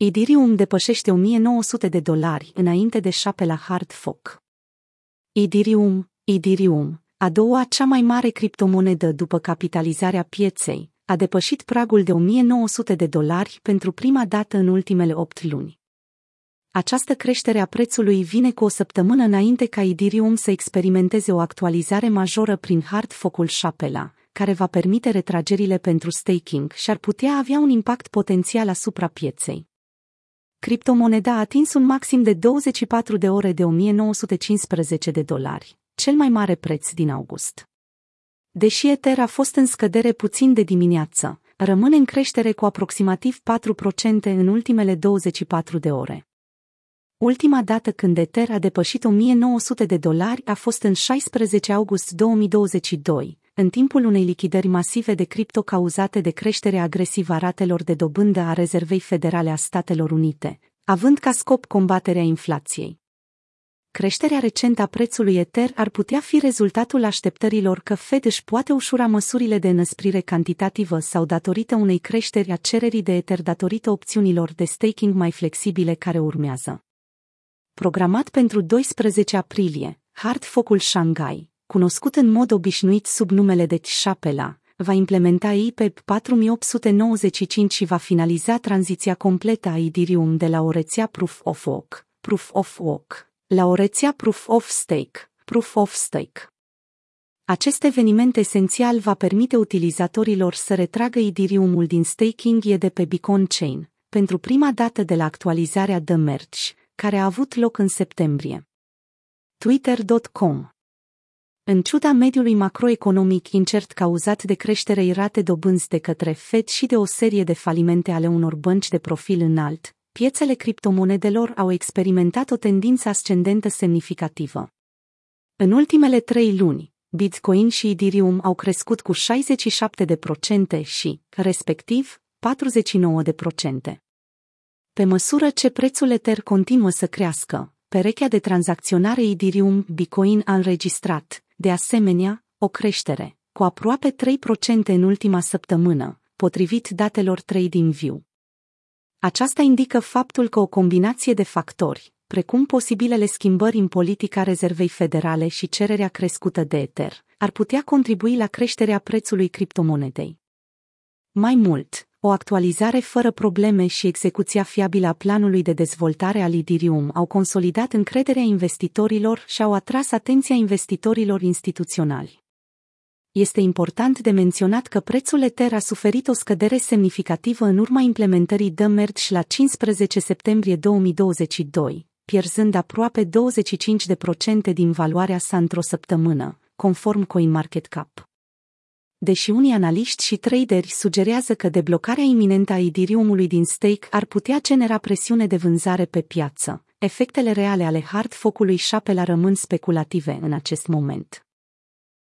Ethereum depășește $1.900 înainte de Shapella hard fork. Ethereum, a doua cea mai mare criptomonedă după capitalizarea pieței, a depășit pragul de $1.900 pentru prima dată în ultimele 8 luni. Această creștere a prețului vine cu o săptămână înainte ca Ethereum să experimenteze o actualizare majoră prin hard fork-ul Shapella, care va permite retragerile pentru staking și ar putea avea un impact potențial asupra pieței. Criptomoneda a atins un maxim de 24 de ore de $1.915, cel mai mare preț din august. Deși Ether a fost în scădere puțin de dimineață, rămâne în creștere cu aproximativ 4% în ultimele 24 de ore. Ultima dată când Ether a depășit $1.900 a fost în 16 august 2022, în timpul unei lichidări masive de cripto cauzate de creșterea agresivă a ratelor de dobândă a Rezervei Federale a Statelor Unite, având ca scop combaterea inflației. Creșterea recentă a prețului Ether ar putea fi rezultatul așteptărilor că Fed își poate ușura măsurile de înăsprire cantitativă sau datorită unei creșteri a cererii de Ether datorită opțiunilor de staking mai flexibile care urmează. Programat pentru 12 aprilie, hard fork-ul Shanghai, cunoscut în mod obișnuit sub numele de Shapella, va implementa EIP 4895 și va finaliza tranziția completă a Ethereum de la o rețea Proof-of-Work, la o rețea Proof-of-Stake, Acest eveniment esențial va permite utilizatorilor să retragă Ethereum-ul din staking de pe Bitcoin Chain, pentru prima dată de la actualizarea The Merge, care a avut loc în septembrie. Twitter.com. În ciuda mediului macroeconomic incert cauzat de creșterei rate dobânzi de către Fed și de o serie de falimente ale unor bănci de profil înalt, piețele criptomonedelor au experimentat o tendință ascendentă semnificativă. În ultimele 3 luni, Bitcoin și Ethereum au crescut cu 67% și, respectiv, 49%. Pe măsură ce prețul Ether continuă să crească, perechea de tranzacționare Ethereum-Bitcoin a înregistrat, de asemenea, o creștere, cu aproape 3% în ultima săptămână, potrivit datelor TradingView. Aceasta indică faptul că o combinație de factori, precum posibilele schimbări în politica Rezervei Federale și cererea crescută de Ether, ar putea contribui la creșterea prețului criptomonedei. Mai mult, o actualizare fără probleme și execuția fiabilă a planului de dezvoltare al Ethereum au consolidat încrederea investitorilor și au atras atenția investitorilor instituționali. Este important de menționat că prețul Ether a suferit o scădere semnificativă în urma implementării The Merge la 15 septembrie 2022, pierzând aproape 25% din valoarea sa într-o săptămână, conform CoinMarketCap. Deși unii analiști și traderi sugerează că deblocarea iminentă a Ethereum-ului din stake ar putea genera presiune de vânzare pe piață, efectele reale ale hard fork-ului Shapella rămân speculative în acest moment.